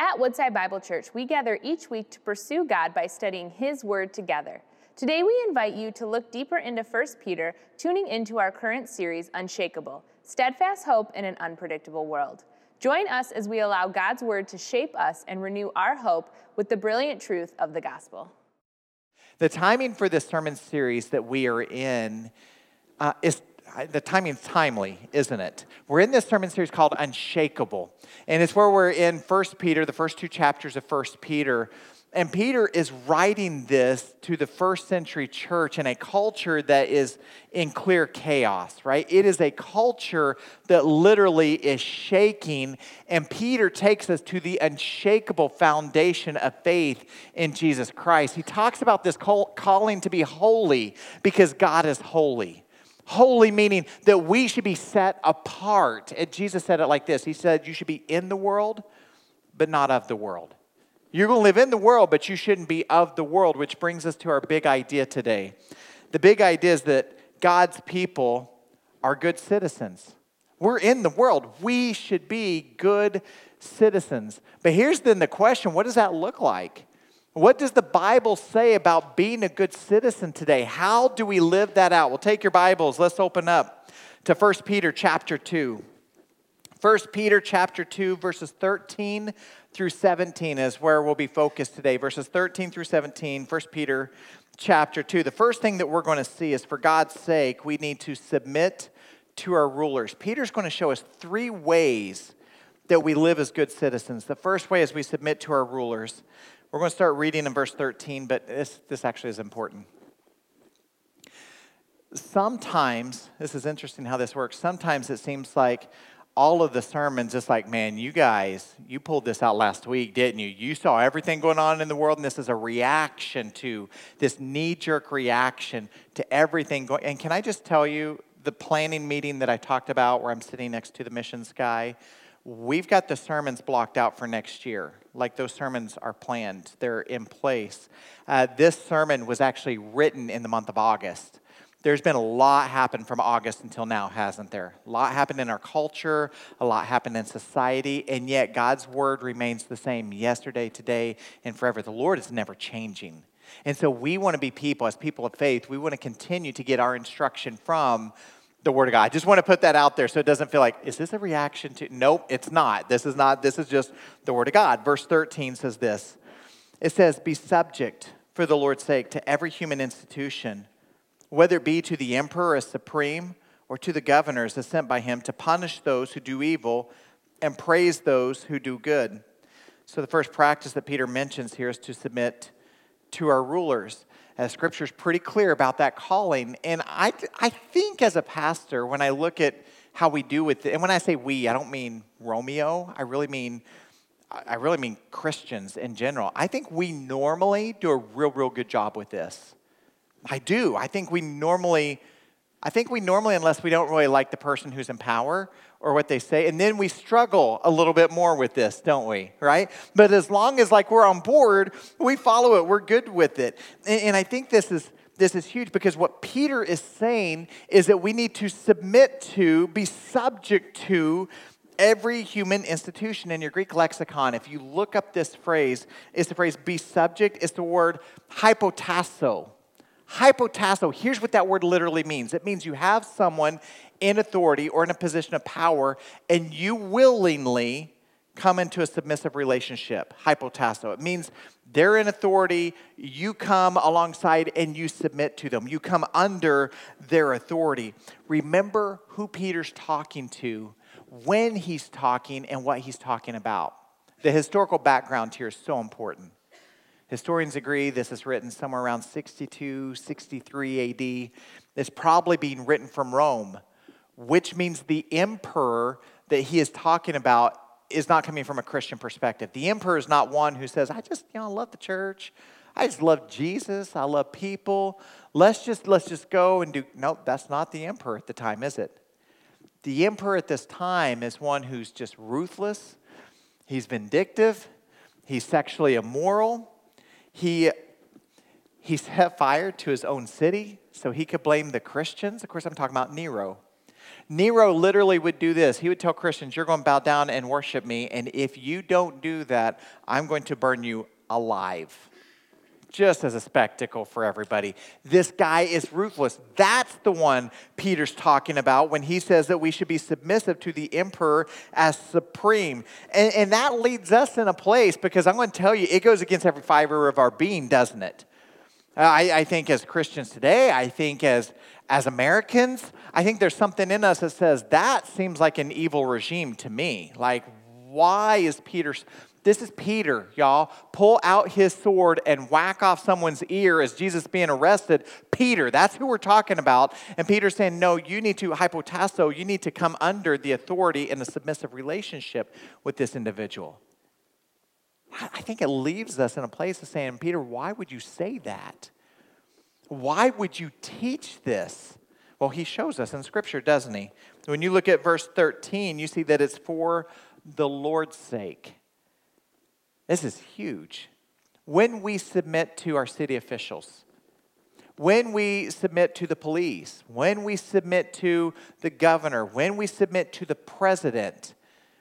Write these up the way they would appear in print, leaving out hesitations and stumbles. At Woodside Bible Church, we gather each week to pursue God by studying His Word together. Today, we invite you to look deeper into 1 Peter, tuning into our current series, Unshakable: Steadfast Hope in an Unpredictable World. Join us as we allow God's Word to shape us and renew our hope with the brilliant truth of the gospel. The timing for this sermon series that we are in is the timing's timely, isn't it? We're in this sermon series called Unshakable, and it's where we're in 1 Peter, the first two chapters of 1 Peter, and Peter is writing this to the first century church in a culture that is in clear chaos, right? It is a culture that literally is shaking, and Peter takes us to the unshakable foundation of faith in Jesus Christ. He talks about this calling to be holy because God is holy. Holy meaning that we should be set apart. And Jesus said it like this. He said, you should be in the world, but not of the world. You're going to live in the world, but you shouldn't be of the world, which brings us to our big idea today. The big idea is that God's people are good citizens. We're in the world. We should be good citizens. But here's then the question, what does that look like? What does the Bible say about being a good citizen today? How do we live that out? Well, take your Bibles. Let's open up to 1 Peter chapter 2. 1 Peter chapter 2, verses 13 through 17 is where we'll be focused today. Verses 13 through 17, 1 Peter chapter 2. The first thing that we're going to see is, for God's sake, we need to submit to our rulers. Peter's going to show us three ways that we live as good citizens. The first way is we submit to our rulers. We're going to start reading in verse 13, but this actually is important. Sometimes, this is interesting how this works, sometimes it seems like all of the sermons, it's like, man, you guys, you pulled this out last week, didn't you? You saw everything going on in the world, and this is a reaction to, this knee-jerk reaction to everything going. And can I just tell you, the planning meeting that I talked about where I'm sitting next to the missions guy, we've got the sermons blocked out for next year. Like, those sermons are planned. They're in place. This sermon was actually written in the month of August. There's been a lot happen from August until now, hasn't there? A lot happened in our culture. A lot happened in society. And yet God's word remains the same yesterday, today, and forever. The Lord is never changing. And so we want to be people, as people of faith, we want to continue to get our instruction from the Word of God. I just want to put that out there so it doesn't feel like, is this a reaction to? Nope, it's not. This is not. This is just the Word of God. Verse 13 says this. It says, be subject for the Lord's sake to every human institution, whether it be to the emperor as supreme or to the governors as sent by him to punish those who do evil and praise those who do good. So the first practice that Peter mentions here is to submit to our rulers. Scripture is pretty clear about that calling, and I think as a pastor, when I look at how we do with it, and when I say we, I don't mean Romeo, I really mean Christians in general. I think we normally do a real good job with this. I do. I think we normally, unless we don't really like the person who's in power or what they say, and then we struggle a little bit more with this, don't we, right? But as long as, like, we're on board, we follow it. We're good with it. And I think this is huge, because what Peter is saying is that we need to submit to, be subject to every human institution. In your Greek lexicon, if you look up this phrase, it's the phrase be subject. It's the word hypotasso. Hypotasso, here's what that word literally means. It means you have someone in authority or in a position of power, and you willingly come into a submissive relationship. Hypotasso. It means they're in authority, you come alongside and you submit to them. You come under their authority. Remember who Peter's talking to, when he's talking, and what he's talking about. The historical background here is so important. Historians agree this is written somewhere around 62, 63 AD. It's probably being written from Rome, which means the emperor that he is talking about is not coming from a Christian perspective. The emperor is not one who says, I love the church. I just love Jesus. I love people. Let's just go and do. Nope, that's not the emperor at the time, is it? The emperor at this time is one who's just ruthless. He's vindictive. He's sexually immoral. He set fire to his own city so he could blame the Christians. Of course, I'm talking about Nero. Nero literally would do this. He would tell Christians, you're going to bow down and worship me, and if you don't do that, I'm going to burn you alive. Just as a spectacle for everybody. This guy is ruthless. That's the one Peter's talking about when he says that we should be submissive to the emperor as supreme. And that leads us in a place, because I'm going to tell you, it goes against every fiber of our being, doesn't it? I think as Christians today, I think as Americans, I think there's something in us that says, that seems like an evil regime to me. Like, why is Peter's... This is Peter, y'all. Pull out his sword and whack off someone's ear as Jesus being arrested. Peter, that's who we're talking about. And Peter's saying, no, you need to hypotasso. You need to come under the authority and the submissive relationship with this individual. I think it leaves us in a place of saying, Peter, why would you say that? Why would you teach this? Well, he shows us in Scripture, doesn't he? When you look at verse 13, you see that it's for the Lord's sake. This is huge. When we submit to our city officials, when we submit to the police, when we submit to the governor, when we submit to the president,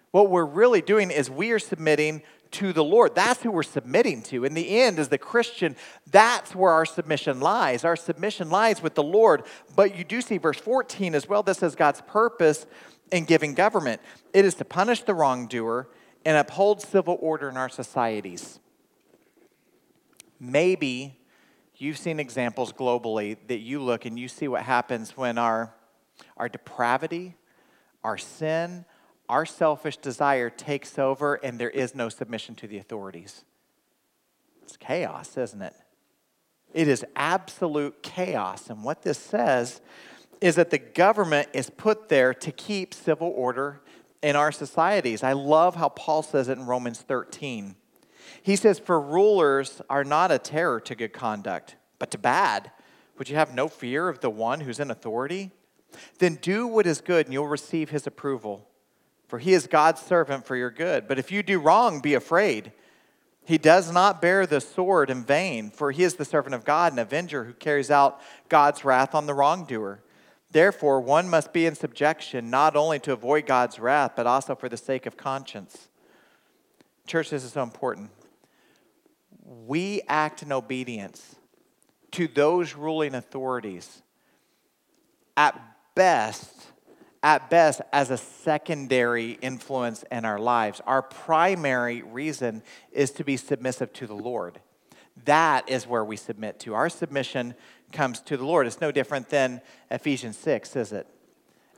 what we're really doing is we are submitting to the Lord. That's who we're submitting to. In the end, as the Christian, that's where our submission lies. Our submission lies with the Lord. But you do see verse 14 as well. This is God's purpose in giving government. It is to punish the wrongdoer and uphold civil order in our societies. Maybe you've seen examples globally that you look and you see what happens when our depravity, our sin, our selfish desire takes over and there is no submission to the authorities. It's chaos, isn't it? It is absolute chaos. And what this says is that the government is put there to keep civil order in our societies. I love how Paul says it in Romans 13. He says, for rulers are not a terror to good conduct, but to bad. Would you have no fear of the one who's in authority? Then do what is good and you'll receive his approval. For he is God's servant for your good. But if you do wrong, be afraid. He does not bear the sword in vain, for he is the servant of God, an avenger who carries out God's wrath on the wrongdoer. Therefore, one must be in subjection, not only to avoid God's wrath, but also for the sake of conscience. Church, this is so important. We act in obedience to those ruling authorities at best as a secondary influence in our lives. Our primary reason is to be submissive to the Lord. That is where we submit to. Our submission comes to the Lord. It's no different than Ephesians 6, is it?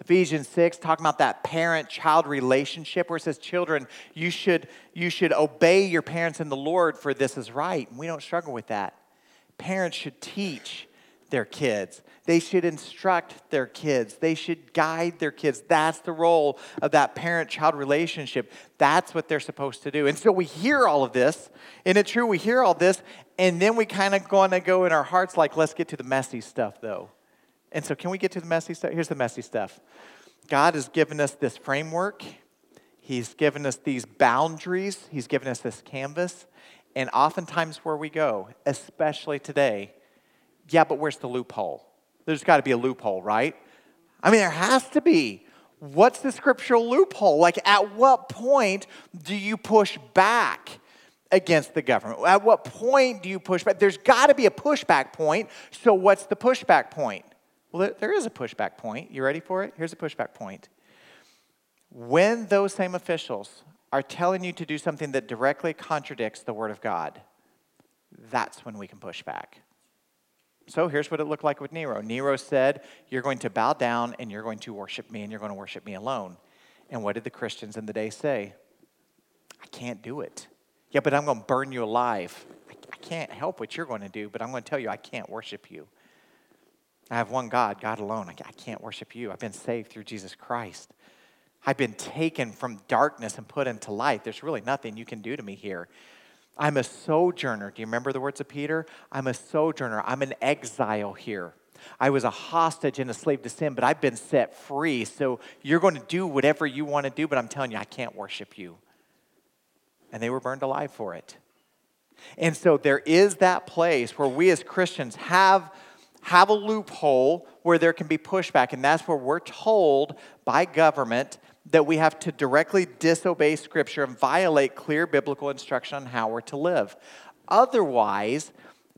Ephesians 6, talking about that parent-child relationship where it says, children, you should obey your parents in the Lord, for this is right. And we don't struggle with that. Parents should teach their kids. They should instruct their kids. They should guide their kids. That's the role of that parent-child relationship. That's what they're supposed to do. And so we hear all of this. And it's true, we hear all this. And then we kind of going to go in our hearts like, let's get to the messy stuff, though. And so can we get to the messy stuff? Here's the messy stuff. God has given us this framework. He's given us these boundaries. He's given us this canvas. And oftentimes where we go, especially today, yeah, but where's the loophole? There's got to be a loophole, right? I mean, there has to be. What's the scriptural loophole? Like, at what point do you push back against the government? At what point do you push back? There's got to be a pushback point. So what's the pushback point? Well, there is a pushback point. You ready for it? Here's a pushback point. When those same officials are telling you to do something that directly contradicts the Word of God, that's when we can push back. So here's what it looked like with Nero. Nero said, you're going to bow down and you're going to worship me and you're going to worship me alone. And what did the Christians in the day say? I can't do it. Yeah, but I'm going to burn you alive. I can't help what you're going to do, but I'm going to tell you I can't worship you. I have one God, God alone. I can't worship you. I've been saved through Jesus Christ. I've been taken from darkness and put into light. There's really nothing you can do to me here. I'm a sojourner. Do you remember the words of Peter? I'm a sojourner. I'm an exile here. I was a hostage and a slave to sin, but I've been set free. So you're going to do whatever you want to do, but I'm telling you, I can't worship you. And they were burned alive for it. And so there is that place where we as Christians have have a loophole where there can be pushback, and that's where we're told by government that we have to directly disobey Scripture and violate clear biblical instruction on how we're to live. Otherwise,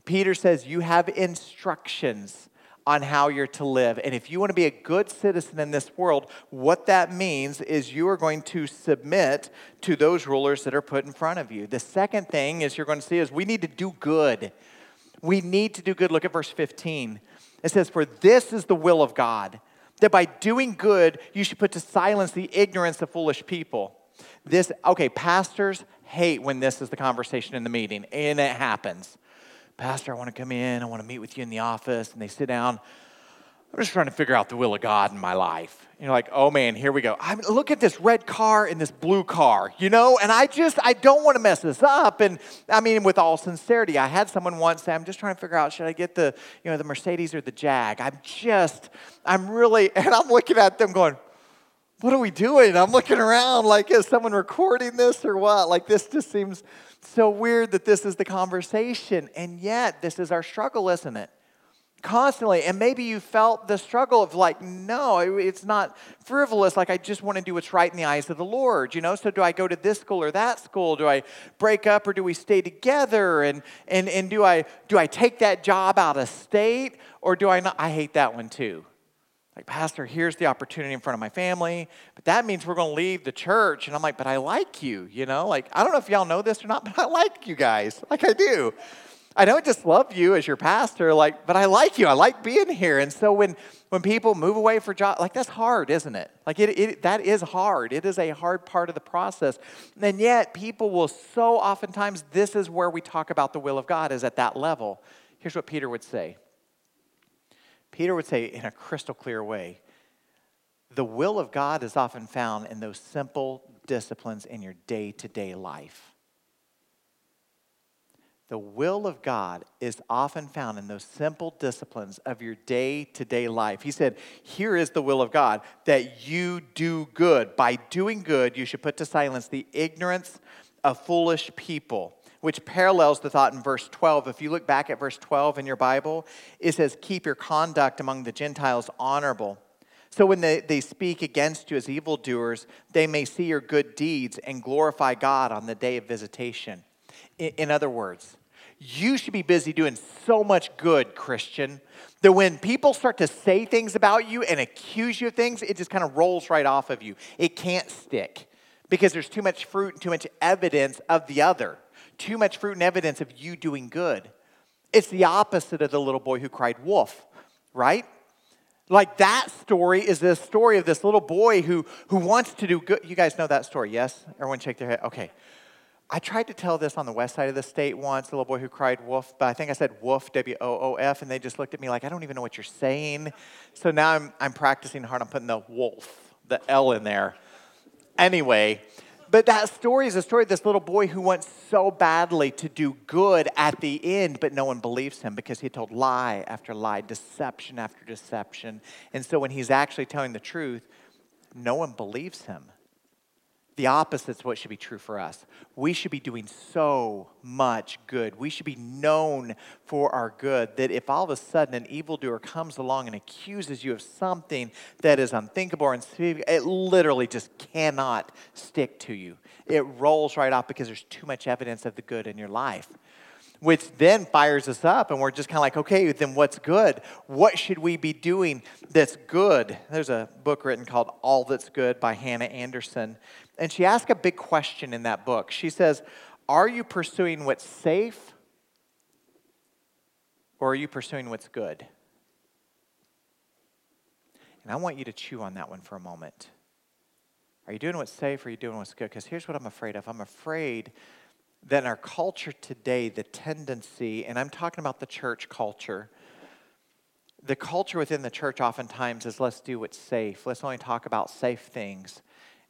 Peter says you have instructions on how you're to live. And if you want to be a good citizen in this world, what that means is you are going to submit to those rulers that are put in front of you. The second thing is you're going to see is we need to do good. We need to do good. Look at verse 15. It says, "For this is the will of God, that by doing good, you should put to silence the ignorance of foolish people." Pastors hate when this is the conversation in the meeting, and it happens. "Pastor, I want to come in. I want to meet with you in the office." And they sit down. "I'm just trying to figure out the will of God in my life." And you're like, "Oh man, here we go. Look at this red car and this blue car, and I don't want to mess this up." And I mean, with all sincerity, I had someone once say, "I'm just trying to figure out, should I get the, the Mercedes or the Jag? And I'm looking at them going, "What are we doing?" I'm looking around like, is someone recording this or what? Like, this just seems so weird that this is the conversation. And yet, this is our struggle, isn't it? Constantly. And maybe you felt the struggle of like, no, it's not frivolous. Like, I just want to do what's right in the eyes of the Lord, So do I go to this school or that school? Do I break up or do we stay together? And do I take that job out of state or do I not? I hate that one too. Like, "Pastor, here's the opportunity in front of my family, but that means we're going to leave the church." And I'm like, "But I like you, Like, I don't know if y'all know this or not, but I like you guys. Like, I do. I don't just love you as your pastor, like, but I like you. I like being here." And so when people move away for job, like, that's hard, isn't it? Like, that is hard. It is a hard part of the process. And yet, people will so oftentimes, this is where we talk about the will of God is at that level. Here's what Peter would say. Peter would say in a crystal clear way, the will of God is often found in those simple disciplines in your day-to-day life. The will of God is often found in those simple disciplines of your day-to-day life. He said, here is the will of God, that you do good. By doing good, you should put to silence the ignorance of foolish people, which parallels the thought in verse 12. If you look back at verse 12 in your Bible, it says, "Keep your conduct among the Gentiles honorable. So when they speak against you as evildoers, they may see your good deeds and glorify God on the day of visitation." In other words, you should be busy doing so much good, Christian, that when people start to say things about you and accuse you of things, it just kind of rolls right off of you. It can't stick because there's too much fruit and too much evidence of the other. Too much fruit and evidence of you doing good. It's the opposite of the little boy who cried wolf, right? Like, that story is the story of this little boy who wants to do good. You guys know that story, yes? Everyone shake their head. Okay. I tried to tell this on the west side of the state once, the little boy who cried wolf, but I think I said woof, W-O-O-F, and they just looked at me like, I don't even know what you're saying. So now I'm practicing hard on putting the wolf, the L in there. Anyway, but that story is a story of this little boy who wants so badly to do good at the end, but no one believes him because he told lie after lie, deception after deception. And so when he's actually telling the truth, no one believes him. The opposite is what should be true for us. We should be doing so much good. We should be known for our good that if all of a sudden an evildoer comes along and accuses you of something that is unthinkable or unspeakable, it literally just cannot stick to you. It rolls right off because there's too much evidence of the good in your life, which then fires us up, and we're just kind of like, okay, then what's good? What should we be doing that's good? There's a book written called All That's Good by Hannah Anderson, and she asked a big question in that book. She says, are you pursuing what's safe, or are you pursuing what's good? And I want you to chew on that one for a moment. Are you doing what's safe, or are you doing what's good? Because here's what I'm afraid of. I'm afraid that in our culture today, the tendency, and I'm talking about the church culture, the culture within the church oftentimes is, let's do what's safe. Let's only talk about safe things.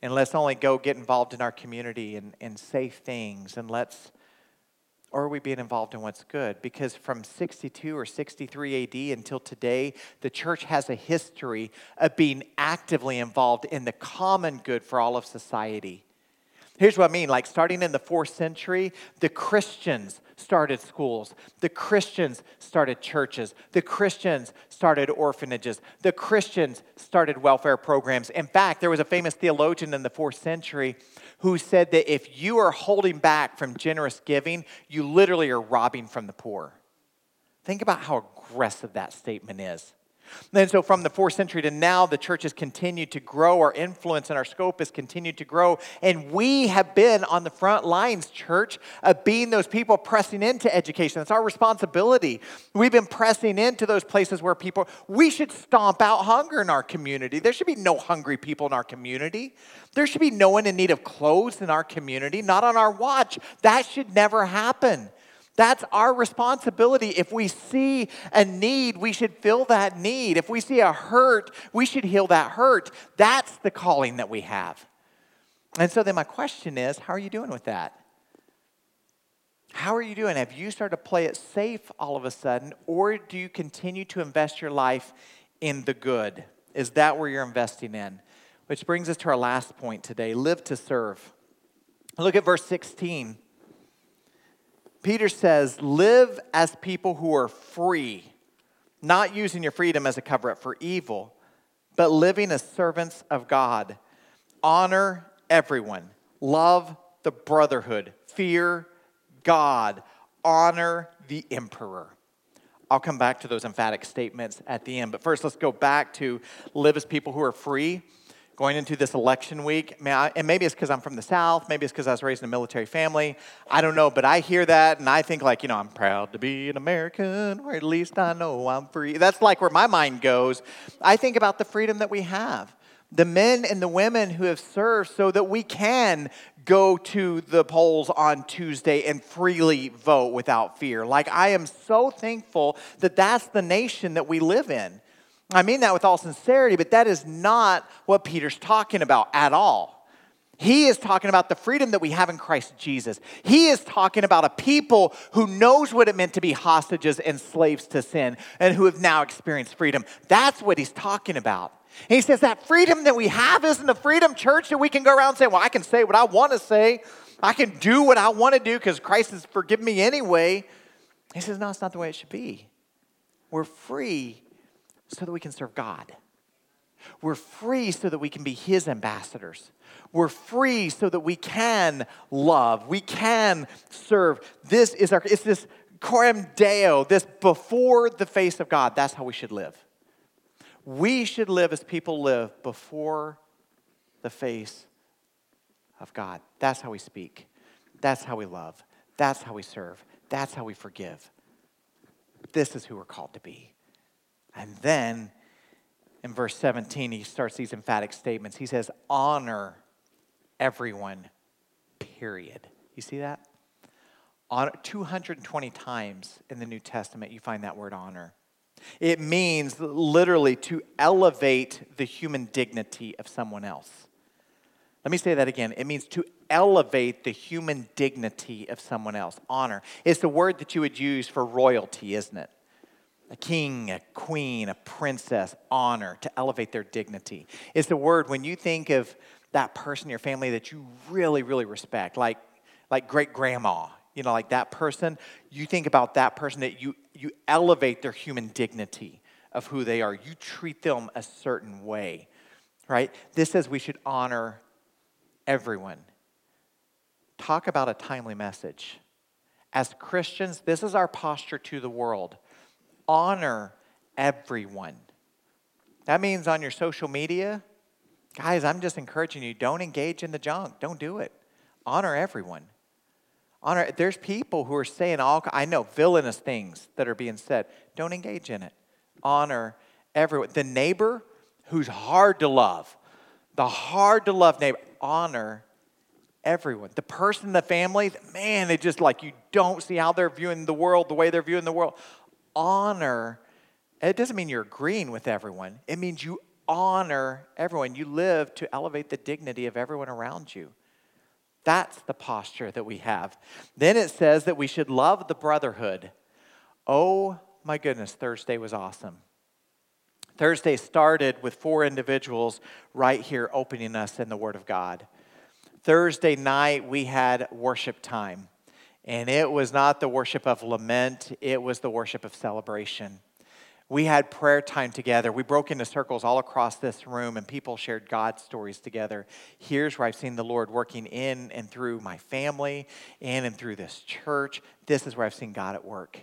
And let's only go get involved in our community and safe things. And or are we being involved in what's good? Because from 62 or 63 AD until today, the church has a history of being actively involved in the common good for all of society. Here's what I mean. Like starting in the 4th century, the Christians started schools. The Christians started churches. The Christians started orphanages. The Christians started welfare programs. In fact, there was a famous theologian in the 4th century who said that if you are holding back from generous giving, you literally are robbing from the poor. Think about how aggressive that statement is. And so from the 4th century to now, the church has continued to grow. Our influence and our scope has continued to grow. And we have been on the front lines, church, of being those people pressing into education. It's our responsibility. We've been pressing into those places where people, we should stomp out hunger in our community. There should be no hungry people in our community. There should be no one in need of clothes in our community, not on our watch. That should never happen. That's our responsibility. If we see a need, we should fill that need. If we see a hurt, we should heal that hurt. That's the calling that we have. And so then my question is, how are you doing with that? How are you doing? Have you started to play it safe all of a sudden, or do you continue to invest your life in the good? Is that where you're investing in? Which brings us to our last point today, live to serve. Look at verse 16. Peter says, live as people who are free, not using your freedom as a cover-up for evil, but living as servants of God. Honor everyone. Love the brotherhood. Fear God. Honor the emperor. I'll come back to those emphatic statements at the end. But first, let's go back to live as people who are free. Going into this election week, and maybe it's because I'm from the South, maybe it's because I was raised in a military family, I don't know, but I hear that and I think like, you know, I'm proud to be an American, or at least I know I'm free. That's like where my mind goes. I think about the freedom that we have. The men and the women who have served so that we can go to the polls on Tuesday and freely vote without fear. Like I am so thankful that that's the nation that we live in. I mean that with all sincerity, but that is not what Peter's talking about at all. He is talking about the freedom that we have in Christ Jesus. He is talking about a people who knows what it meant to be hostages and slaves to sin and who have now experienced freedom. That's what he's talking about. And he says that freedom that we have isn't a freedom, church, that we can go around and say, well, I can say what I want to say. I can do what I want to do because Christ has forgiven me anyway. He says, no, it's not the way it should be. We're free so that we can serve God. We're free so that we can be His ambassadors. We're free so that we can love. We can serve. This is it's this coram deo, this before the face of God. That's how we should live. We should live as people live before the face of God. That's how we speak. That's how we love. That's how we serve. That's how we forgive. This is who we're called to be. And then in verse 17, he starts these emphatic statements. He says, honor everyone, period. You see that? 220 times in the New Testament, you find that word honor. It means literally to elevate the human dignity of someone else. Let me say that again. It means to elevate the human dignity of someone else. Honor. It's the word that you would use for royalty, isn't it? A king, a queen, a princess, honor, to elevate their dignity. It's the word when you think of that person in your family that you really, really respect, like great-grandma, you know, like that person. You think about that person that you elevate their human dignity of who they are. You treat them a certain way, right? This says we should honor everyone. Talk about a timely message. As Christians, this is our posture to the world. Honor everyone. That means on your social media, guys, I'm just encouraging you, don't engage in the junk. Don't do it. Honor everyone. There's people who are saying villainous things that are being said. Don't engage in it. Honor everyone. The neighbor who's hard to love, the hard to love neighbor, honor everyone. The person in the family, man, it's just like you don't see how they're viewing the world, the way they're viewing the world. Honor, it doesn't mean you're agreeing with everyone. It means you honor everyone. You live to elevate the dignity of everyone around you. That's the posture that we have. Then it says that we should love the brotherhood. Oh my goodness, Thursday was awesome. Thursday started with 4 individuals right here opening us in the Word of God. Thursday night, we had worship time. And it was not the worship of lament. It was the worship of celebration. We had prayer time together. We broke into circles all across this room, and people shared God stories together. Here's where I've seen the Lord working in and through my family, in and through this church. This is where I've seen God at work.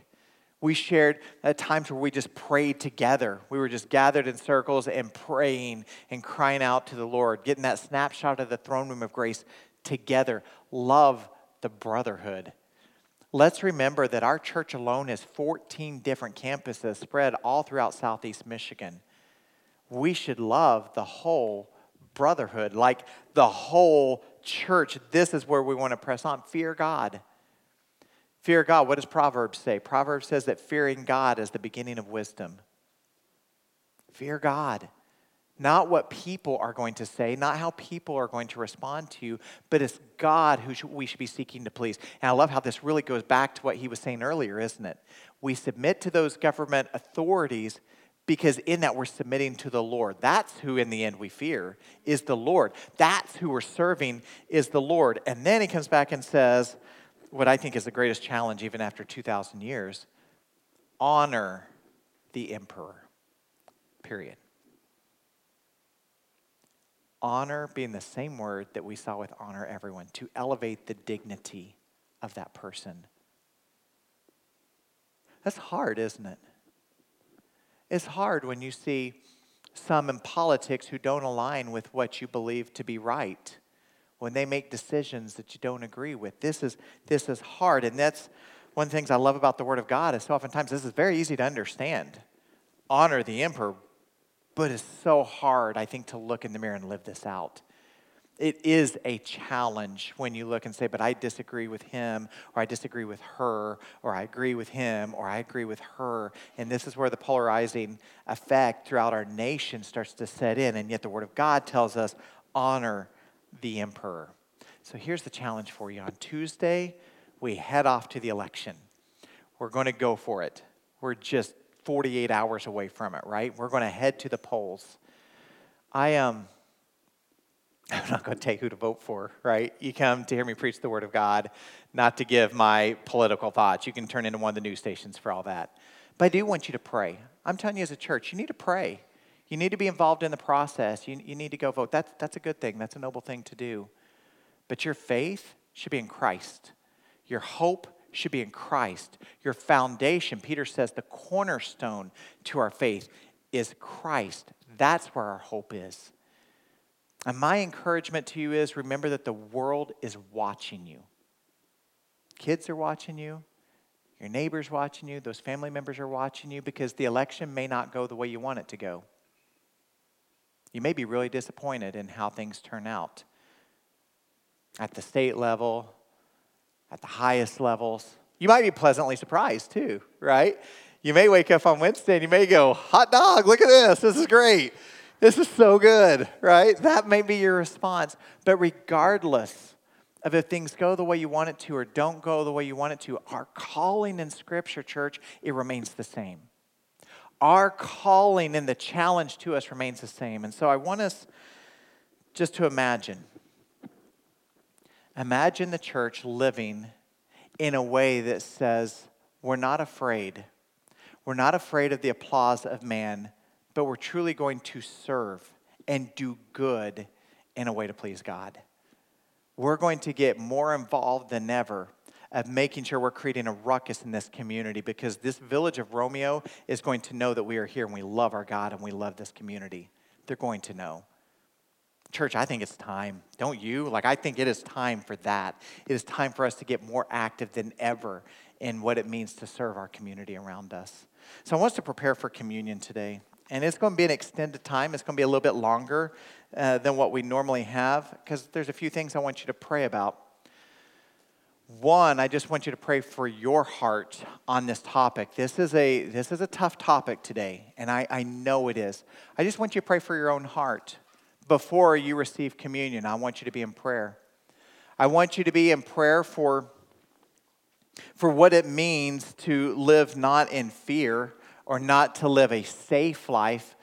We shared at times where we just prayed together. We were just gathered in circles and praying and crying out to the Lord, getting that snapshot of the throne room of grace together. Love the brotherhood. Let's remember that our church alone is 14 different campuses spread all throughout Southeast Michigan. We should love the whole brotherhood, like the whole church. This is where we want to press on. Fear God. Fear God. What does Proverbs say? Proverbs says that fearing God is the beginning of wisdom. Fear God. Not what people are going to say, not how people are going to respond to you, but it's God who we should be seeking to please. And I love how this really goes back to what he was saying earlier, isn't it? We submit to those government authorities because in that we're submitting to the Lord. That's who in the end we fear, is the Lord. That's who we're serving, is the Lord. And then he comes back and says what I think is the greatest challenge even after 2,000 years, honor the emperor, period. Honor being the same word that we saw with honor everyone, to elevate the dignity of that person. That's hard, isn't it? It's hard when you see some in politics who don't align with what you believe to be right, when they make decisions that you don't agree with. This is hard, and that's one of the things I love about the Word of God is so oftentimes this is very easy to understand. Honor the emperor. But it's so hard, I think, to look in the mirror and live this out. It is a challenge when you look and say, but I disagree with him, or I disagree with her, or I agree with him, or I agree with her. And this is where the polarizing effect throughout our nation starts to set in. And yet the Word of God tells us, honor the emperor. So here's the challenge for you. On Tuesday, we head off to the election. We're going to go for it. We're just 48 hours away from it, right? We're going to head to the polls. I'm not going to tell you who to vote for, right? You come to hear me preach the Word of God, not to give my political thoughts. You can turn into one of the news stations for all that. But I do want you to pray. I'm telling you as a church, you need to pray. You need to be involved in the process. You need to go vote. That's a good thing. That's a noble thing to do. But your faith should be in Christ. Your hope should be in Christ. Your foundation, Peter says, the cornerstone to our faith is Christ. That's where our hope is. And my encouragement to you is remember that the world is watching you. Kids are watching you. Your neighbor's watching you. Those family members are watching you because the election may not go the way you want it to go. You may be really disappointed in how things turn out. At the state level, at the highest levels. You might be pleasantly surprised too, right? You may wake up on Wednesday and you may go, hot dog, look at this. This is great. This is so good, right? That may be your response. But regardless of if things go the way you want it to or don't go the way you want it to, our calling in Scripture, church, it remains the same. Our calling and the challenge to us remains the same. And so I want us just to Imagine the church living in a way that says, we're not afraid. We're not afraid of the applause of man, but we're truly going to serve and do good in a way to please God. We're going to get more involved than ever of making sure we're creating a ruckus in this community because this village of Romeo is going to know that we are here and we love our God and we love this community. They're going to know. Church, I think it's time. Don't you? I think it is time for that. It is time for us to get more active than ever in what it means to serve our community around us. So I want us to prepare for communion today. And it's going to be an extended time. It's going to be a little bit longer than what we normally have because there's a few things I want you to pray about. One, I just want you to pray for your heart on this topic. This is a tough topic today, and I know it is. I just want you to pray for your own heart. Before you receive communion, I want you to be in prayer. I want you to be in prayer for what it means to live not in fear or not to live a safe life,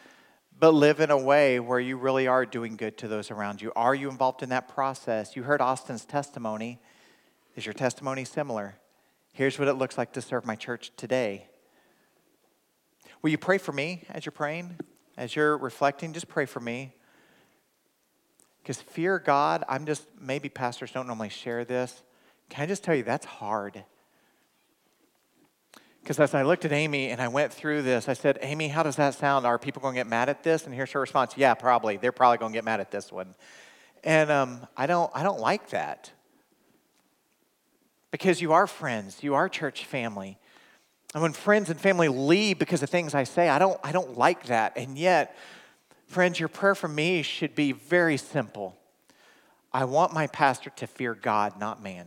but live in a way where you really are doing good to those around you. Are you involved in that process? You heard Austin's testimony. Is your testimony similar? Here's what it looks like to serve my church today. Will you pray for me as you're praying? As you're reflecting, just pray for me. Because fear God, maybe pastors don't normally share this. Can I just tell you, that's hard. Because as I looked at Amy and I went through this, I said, Amy, how does that sound? Are people going to get mad at this? And here's her response, yeah, probably. They're probably going to get mad at this one. And I don't like that. Because you are friends. You are church family. And when friends and family leave because of things I say, I don't like that. And yet, friends, your prayer for me should be very simple. I want my pastor to fear God, not man.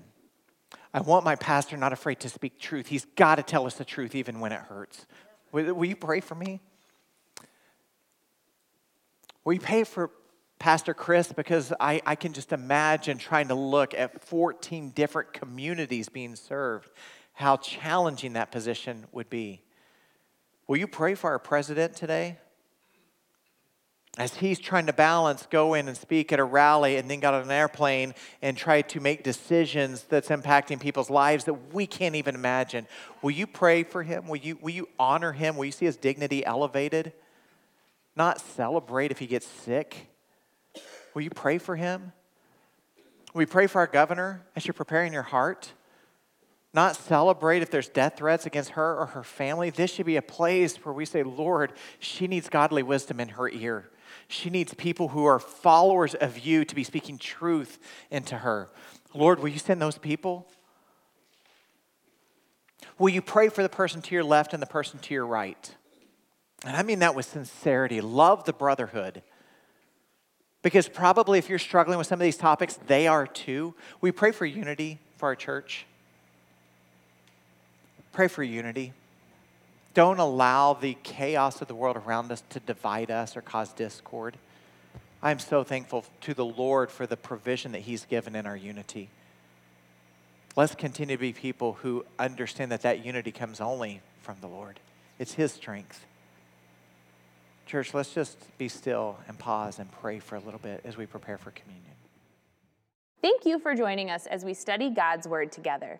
I want my pastor not afraid to speak truth. He's got to tell us the truth even when it hurts. Will you pray for me? Will you pray for Pastor Chris? Because I can just imagine trying to look at 14 different communities being served, how challenging that position would be. Will you pray for our president today? As he's trying to balance, go in and speak at a rally and then got on an airplane and tried to make decisions that's impacting people's lives that we can't even imagine. Will you pray for him? Will you honor him? Will you see his dignity elevated? Not celebrate if he gets sick. Will you pray for him? Will you pray for our governor as you're preparing your heart? Not celebrate if there's death threats against her or her family. This should be a place where we say, Lord, she needs godly wisdom in her ear. She needs people who are followers of you to be speaking truth into her. Lord, will you send those people? Will you pray for the person to your left and the person to your right? And I mean that with sincerity. Love the brotherhood. Because probably if you're struggling with some of these topics, they are too. We pray for unity for our church. Pray for unity. Don't allow the chaos of the world around us to divide us or cause discord. I'm so thankful to the Lord for the provision that he's given in our unity. Let's continue to be people who understand that unity comes only from the Lord. It's his strength. Church, let's just be still and pause and pray for a little bit as we prepare for communion. Thank you for joining us as we study God's word together.